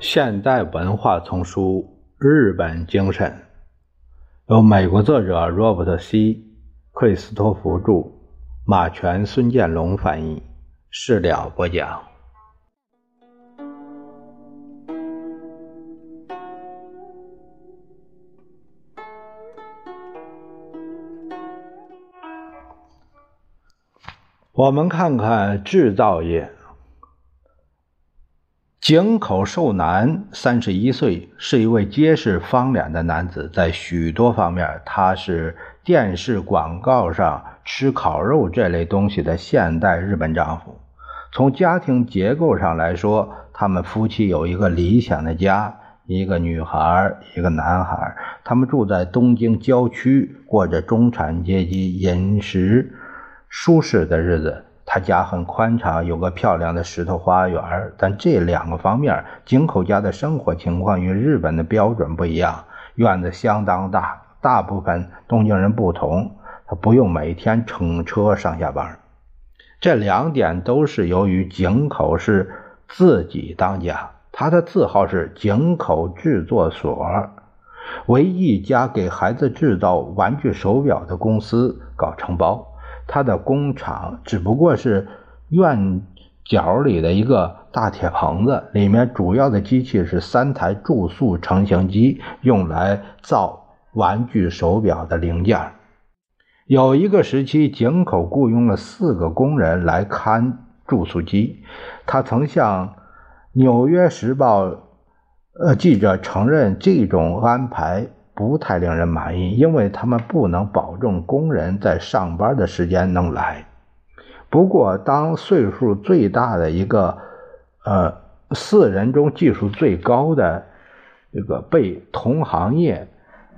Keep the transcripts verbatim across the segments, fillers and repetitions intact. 现代文化丛书《日本精神》，由美国作者罗伯特 ·C· 克里斯托弗著，马全、孙建龙翻译，事了播讲。我们看看制造业。井口寿男三十一岁，是一位结实方脸的男子，在许多方面他是电视广告上吃烤肉这类东西的现代日本丈夫。从家庭结构上来说，他们夫妻有一个理想的家，一个女孩，一个男孩，他们住在东京郊区，过着中产阶级饮食舒适的日子。他家很宽敞，有个漂亮的石头花园，但这两个方面，井口家的生活情况与日本的标准不一样。院子相当大，大部分东京人不同，他不用每天乘车上下班。这两点都是由于井口是自己当家，他的字号是井口制作所，为一家给孩子制造玩具手表的公司搞承包。他的工厂只不过是院角里的一个大铁棚子，里面主要的机器是三台注塑成型机，用来造玩具手表的零件。有一个时期，井口雇佣了四个工人来看注塑机。他曾向《纽约时报》呃记者承认，这种安排不太令人满意，因为他们不能保证工人在上班的时间能来。不过当岁数最大的一个呃四人中技术最高的这个被同行业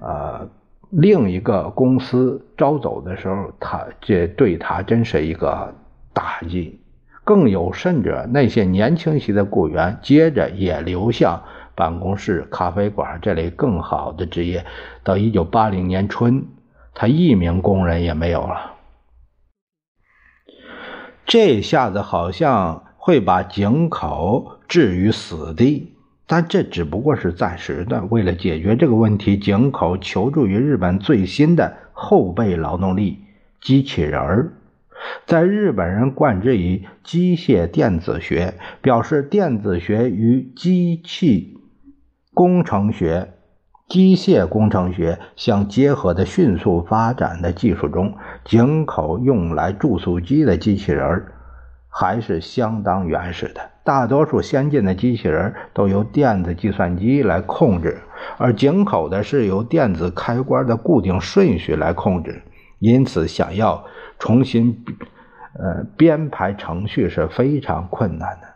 呃另一个公司招走的时候，他这对他真是一个打击。更有甚者，那些年轻些的雇员接着也流向办公室、咖啡馆这类更好的职业。到一九八零年春，他一名工人也没有了。这下子好像会把井口置于死地，但这只不过是暂时的。为了解决这个问题，井口求助于日本最新的后备劳动力——机器人儿。在日本人冠之以机械电子学，表示电子学与机器工程学、机械工程学相结合的迅速发展的技术中，井口用来注塑机的机器人还是相当原始的。大多数先进的机器人都由电子计算机来控制，而井口的是由电子开关的固定顺序来控制，因此想要重新呃编排程序是非常困难的。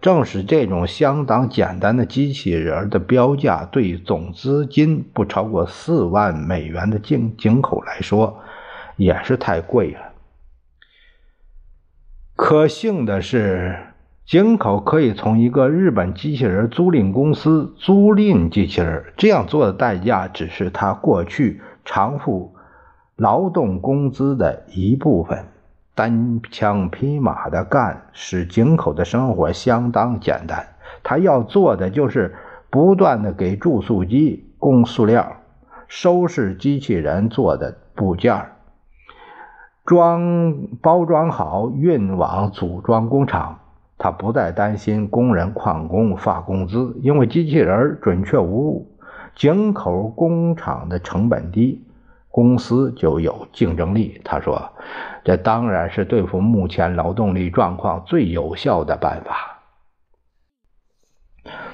正是这种相当简单的机器人的标价对总资金不超过四万美元的井井口来说也是太贵了。可幸的是，井口可以从一个日本机器人租赁公司租赁机器人，这样做的代价只是他过去偿付劳动工资的一部分。单枪匹马的干使井口的生活相当简单，他要做的就是不断的给注塑机供塑料，收拾机器人做的部件，装包装好运往组装工厂。他不再担心工人旷工发工资，因为机器人准确无误。井口工厂的成本低，公司就有竞争力。他说，这当然是对付目前劳动力状况最有效的办法。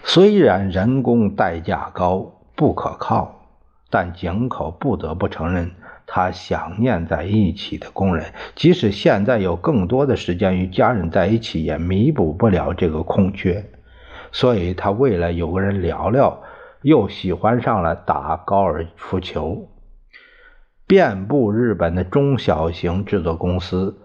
虽然人工代价高，不可靠，但井口不得不承认，他想念在一起的工人，即使现在有更多的时间与家人在一起，也弥补不了这个空缺。所以他为了有个人聊聊，又喜欢上了打高尔夫球。遍布日本的中小型制作公司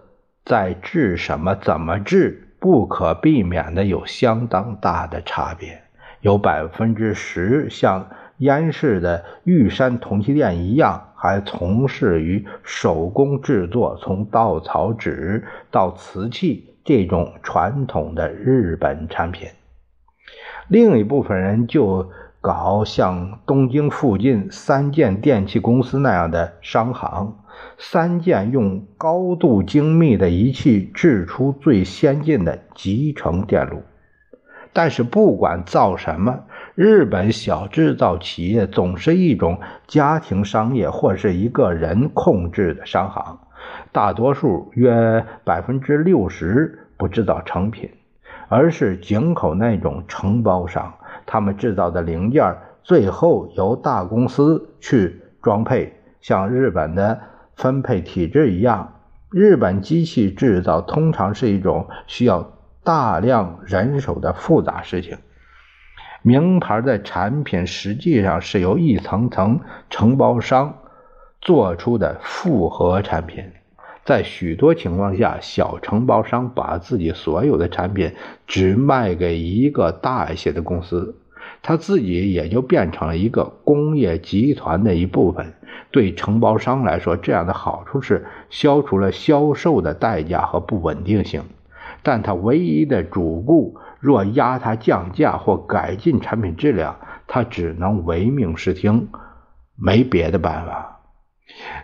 在制什么、怎么制，不可避免的有相当大的差别。有百分之十像燕市的玉山铜器店一样，还从事于手工制作，从稻草纸到瓷器这种传统的日本产品。另一部分人就搞像东京附近三建电气公司那样的商行。三建用高度精密的仪器制出最先进的集成电路。但是不管造什么，日本小制造企业总是一种家庭商业或是一个人控制的商行，大多数约 百分之六十 不制造成品，而是井口那种承包商，他们制造的零件最后由大公司去装配。像日本的分配体制一样，日本机器制造通常是一种需要大量人手的复杂事情。名牌的产品实际上是由一层层承包商做出的复合产品。在许多情况下，小承包商把自己所有的产品只卖给一个大一些的公司，他自己也就变成了一个工业集团的一部分。对承包商来说，这样的好处是消除了销售的代价和不稳定性，但他唯一的主顾若压他降价或改进产品质量，他只能唯命是听，没别的办法。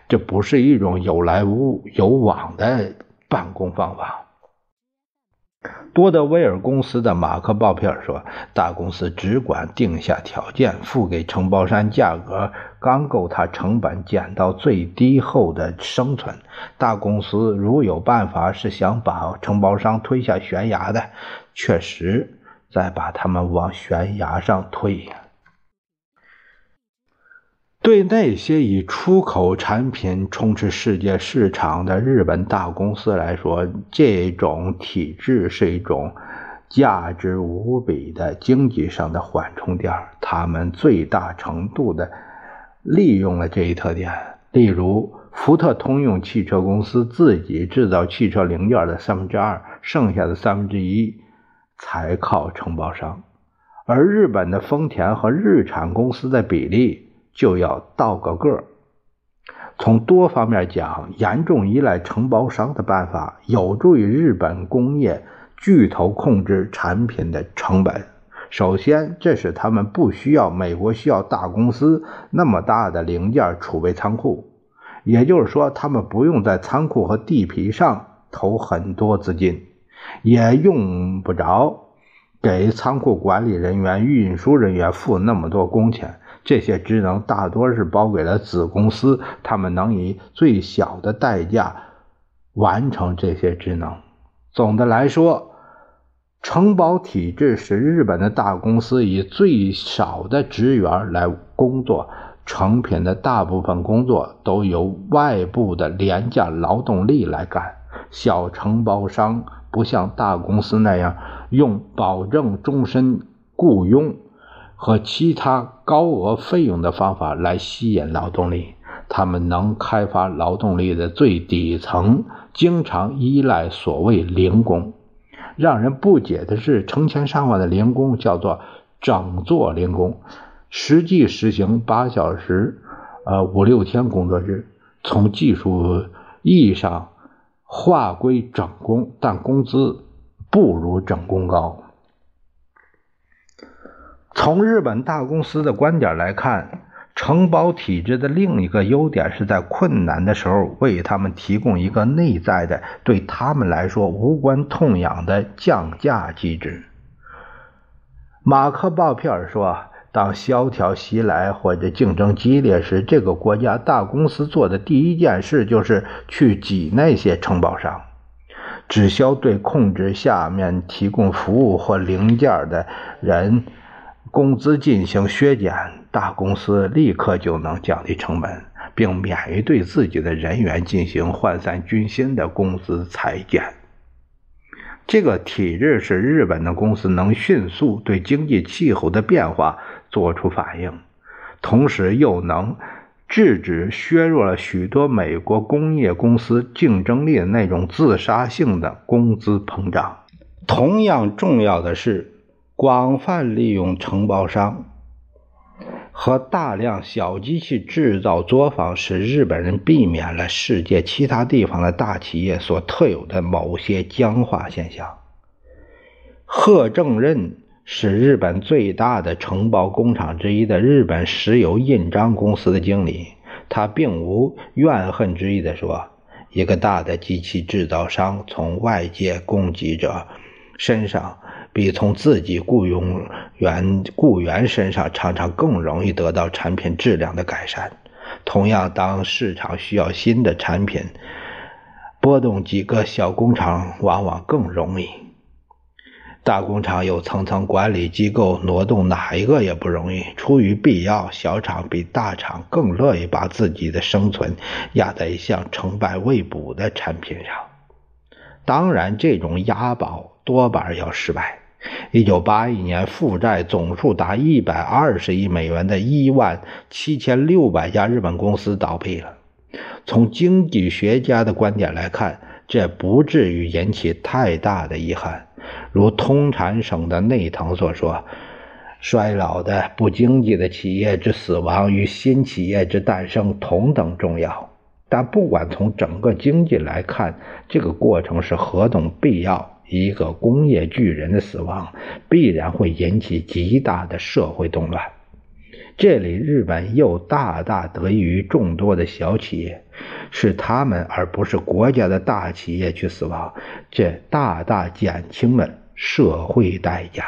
这不是一种有来无有往的办公方法。多德威尔公司的马克·鲍皮尔说，大公司只管定下条件，付给承包商价格刚够他成本减到最低后的生存。大公司如有办法是想把承包商推下悬崖的，确实在把他们往悬崖上推。对那些以出口产品充斥世界市场的日本大公司来说，这种体制是一种价值无比的经济上的缓冲点，他们最大程度的利用了这一特点。例如，福特通用汽车公司自己制造汽车零件的 百分之二， 剩下的 百分之一 才靠承包商，而日本的丰田和日产公司的比例就要倒个个。从多方面讲，严重依赖承包商的办法有助于日本工业巨头控制产品的成本。首先，这使他们不需要美国需要大公司那么大的零件储备仓库，也就是说，他们不用在仓库和地皮上投很多资金，也用不着给仓库管理人员、运输人员付那么多工钱。这些职能大多是包给了子公司，他们能以最小的代价完成这些职能。总的来说，承包体制使日本的大公司以最少的职员来工作，成品的大部分工作都由外部的廉价劳动力来干。小承包商不像大公司那样用保证终身雇佣和其他高额费用的方法来吸引劳动力，他们能开发劳动力的最底层，经常依赖所谓零工。让人不解的是，成千上万的零工叫做整座零工，实际实行八小时呃五六天工作日，从技术意义上划归整工，但工资不如整工高。从日本大公司的观点来看，承包体制的另一个优点是在困难的时候为他们提供一个内在的、对他们来说无关痛痒的降价机制。马克·鲍皮尔说，当萧条袭来或者竞争激烈时，这个国家大公司做的第一件事就是去挤那些承包商，只消对控制下面提供服务或零件的人工资进行削减，大公司立刻就能降低成本，并免于对自己的人员进行涣散军心的工资裁减。这个体制使日本的公司能迅速对经济气候的变化做出反应，同时又能制止削弱了许多美国工业公司竞争力的那种自杀性的工资膨胀。同样重要的是，广泛利用承包商和大量小机器制造作坊，使日本人避免了世界其他地方的大企业所特有的某些僵化现象。贺正任是日本最大的承包工厂之一的日本石油印章公司的经理。他并无怨恨之意地说，一个大的机器制造商从外界供给者身上比从自己雇佣员雇员身上常常更容易得到产品质量的改善。同样，当市场需要新的产品，波动几个小工厂往往更容易。大工厂有层层管理机构，挪动哪一个也不容易。出于必要，小厂比大厂更乐意把自己的生存压在一项成败未卜的产品上。当然，这种押宝多半要失败。一九八一年负债总数达一百二十亿美元的 一万七千六百 家日本公司倒闭了。从经济学家的观点来看，这不至于引起太大的遗憾。如通产省的内藤所说，衰老的不经济的企业之死亡与新企业之诞生同等重要。但不管从整个经济来看，这个过程是何等必要。一个工业巨人的死亡必然会引起极大的社会动乱。这里日本又大大得益于众多的小企业，是他们而不是国家的大企业去死亡，这大大减轻了社会代价。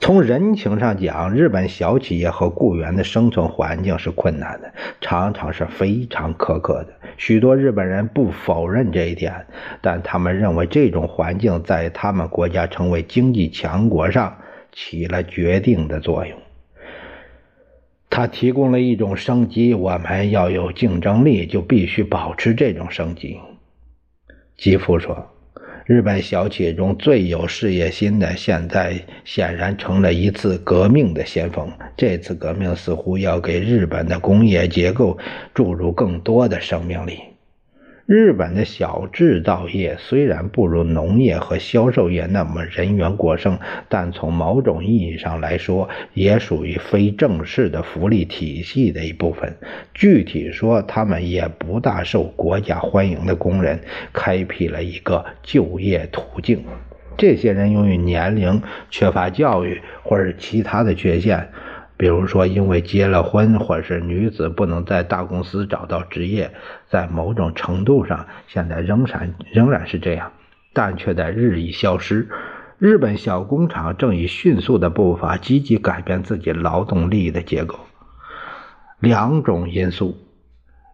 从人情上讲，日本小企业和雇员的生存环境是困难的，常常是非常苛刻的。许多日本人不否认这一点，但他们认为这种环境在他们国家成为经济强国上起了决定的作用。它提供了一种生机，我们要有竞争力，就必须保持这种生机。吉夫说，日本小企业中最有事业心的，现在显然成了一次革命的先锋。这次革命似乎要给日本的工业结构注入更多的生命力。日本的小制造业虽然不如农业和销售业那么人员过剩，但从某种意义上来说，也属于非正式的福利体系的一部分。具体说，他们也不大受国家欢迎的工人开辟了一个就业途径。这些人由于年龄、缺乏教育或者其他的缺陷，比如说因为结了婚，或是女子不能在大公司找到职业，在某种程度上现在仍然仍然是这样，但却在日益消失。日本小工厂正以迅速的步伐积极改变自己劳动力的结构。两种因素，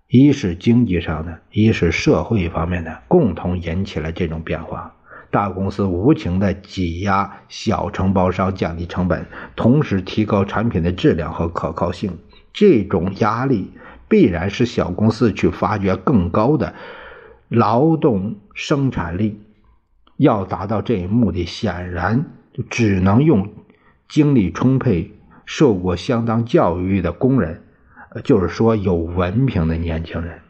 一是经济上的，一是社会方面的，共同引起了这种变化。大公司无情地挤压小承包商，降低成本，同时提高产品的质量和可靠性。这种压力必然使小公司去发掘更高的劳动生产力。要达到这一目的，显然就只能用精力充沛、受过相当教育的工人，就是说有文凭的年轻人。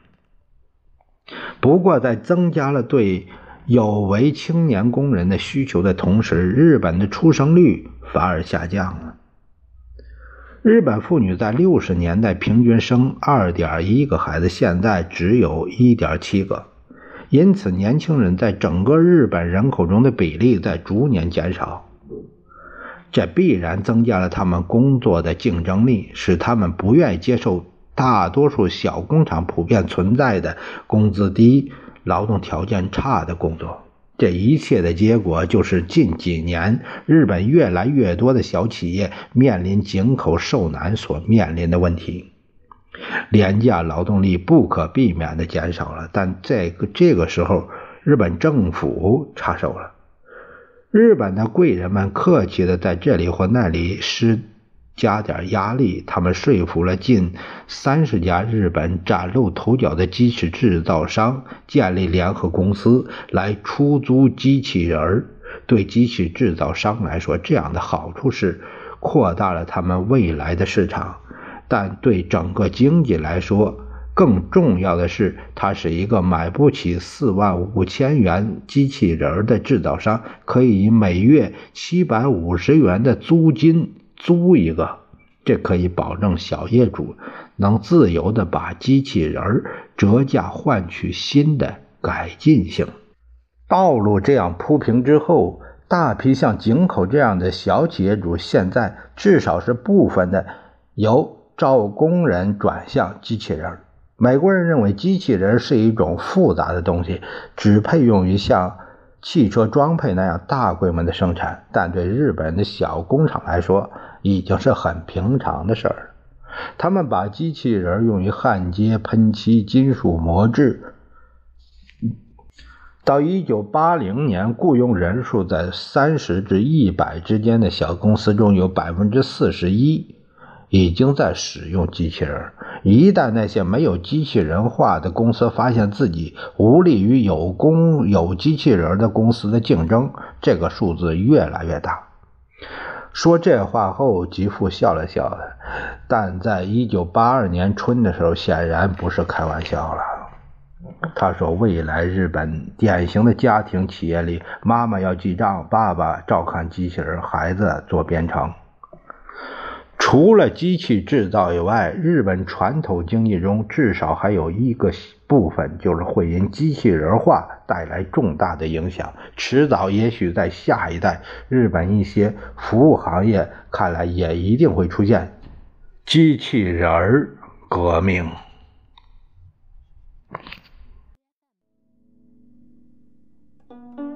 不过，在增加了对有为青年工人的需求的同时，日本的出生率反而下降了。日本妇女在六十年代平均生 二点一 个孩子，现在只有 一点七 个。因此，年轻人在整个日本人口中的比例在逐年减少。这必然增加了他们工作的竞争力，使他们不愿意接受大多数小工厂普遍存在的工资低、劳动条件差的工作。这一切的结果就是近几年日本越来越多的小企业面临井口受难所面临的问题。廉价劳动力不可避免的减少了，但在这个时候日本政府插手了。日本的贵人们客气的在这里或那里施加点压力，他们说服了近三十家日本崭露头角的机器制造商建立联合公司来出租机器人。对机器制造商来说，这样的好处是扩大了他们未来的市场，但对整个经济来说，更重要的是，它使一个买不起四万五千元机器人的制造商可以以每月七百五十元的租金租一个，这可以保证小业主能自由地把机器人折价换取新的改进性。道路这样铺平之后，大批像井口这样的小企业主现在至少是部分的由招工人转向机器人。美国人认为机器人是一种复杂的东西，只配用于像汽车装配那样大规模的生产，但对日本的小工厂来说已经是很平常的事儿。他们把机器人用于焊接、喷漆、金属磨制。到一九八零年，雇佣人数在三十至一百之间的小公司中有 百分之四十一 已经在使用机器人。一旦那些没有机器人化的公司发现自己无力于有工有机器人的公司的竞争，这个数字越来越大。说这话后，吉富笑了笑了，但在一九八二年春的时候显然不是开玩笑了。他说，未来日本典型的家庭企业里，妈妈要记账，爸爸照看机器人，孩子做编程。除了机器制造以外，日本传统经济中至少还有一个部分就是会因机器人化带来重大的影响，迟早也许在下一代，日本一些服务行业看来也一定会出现机器人革命。Thank you.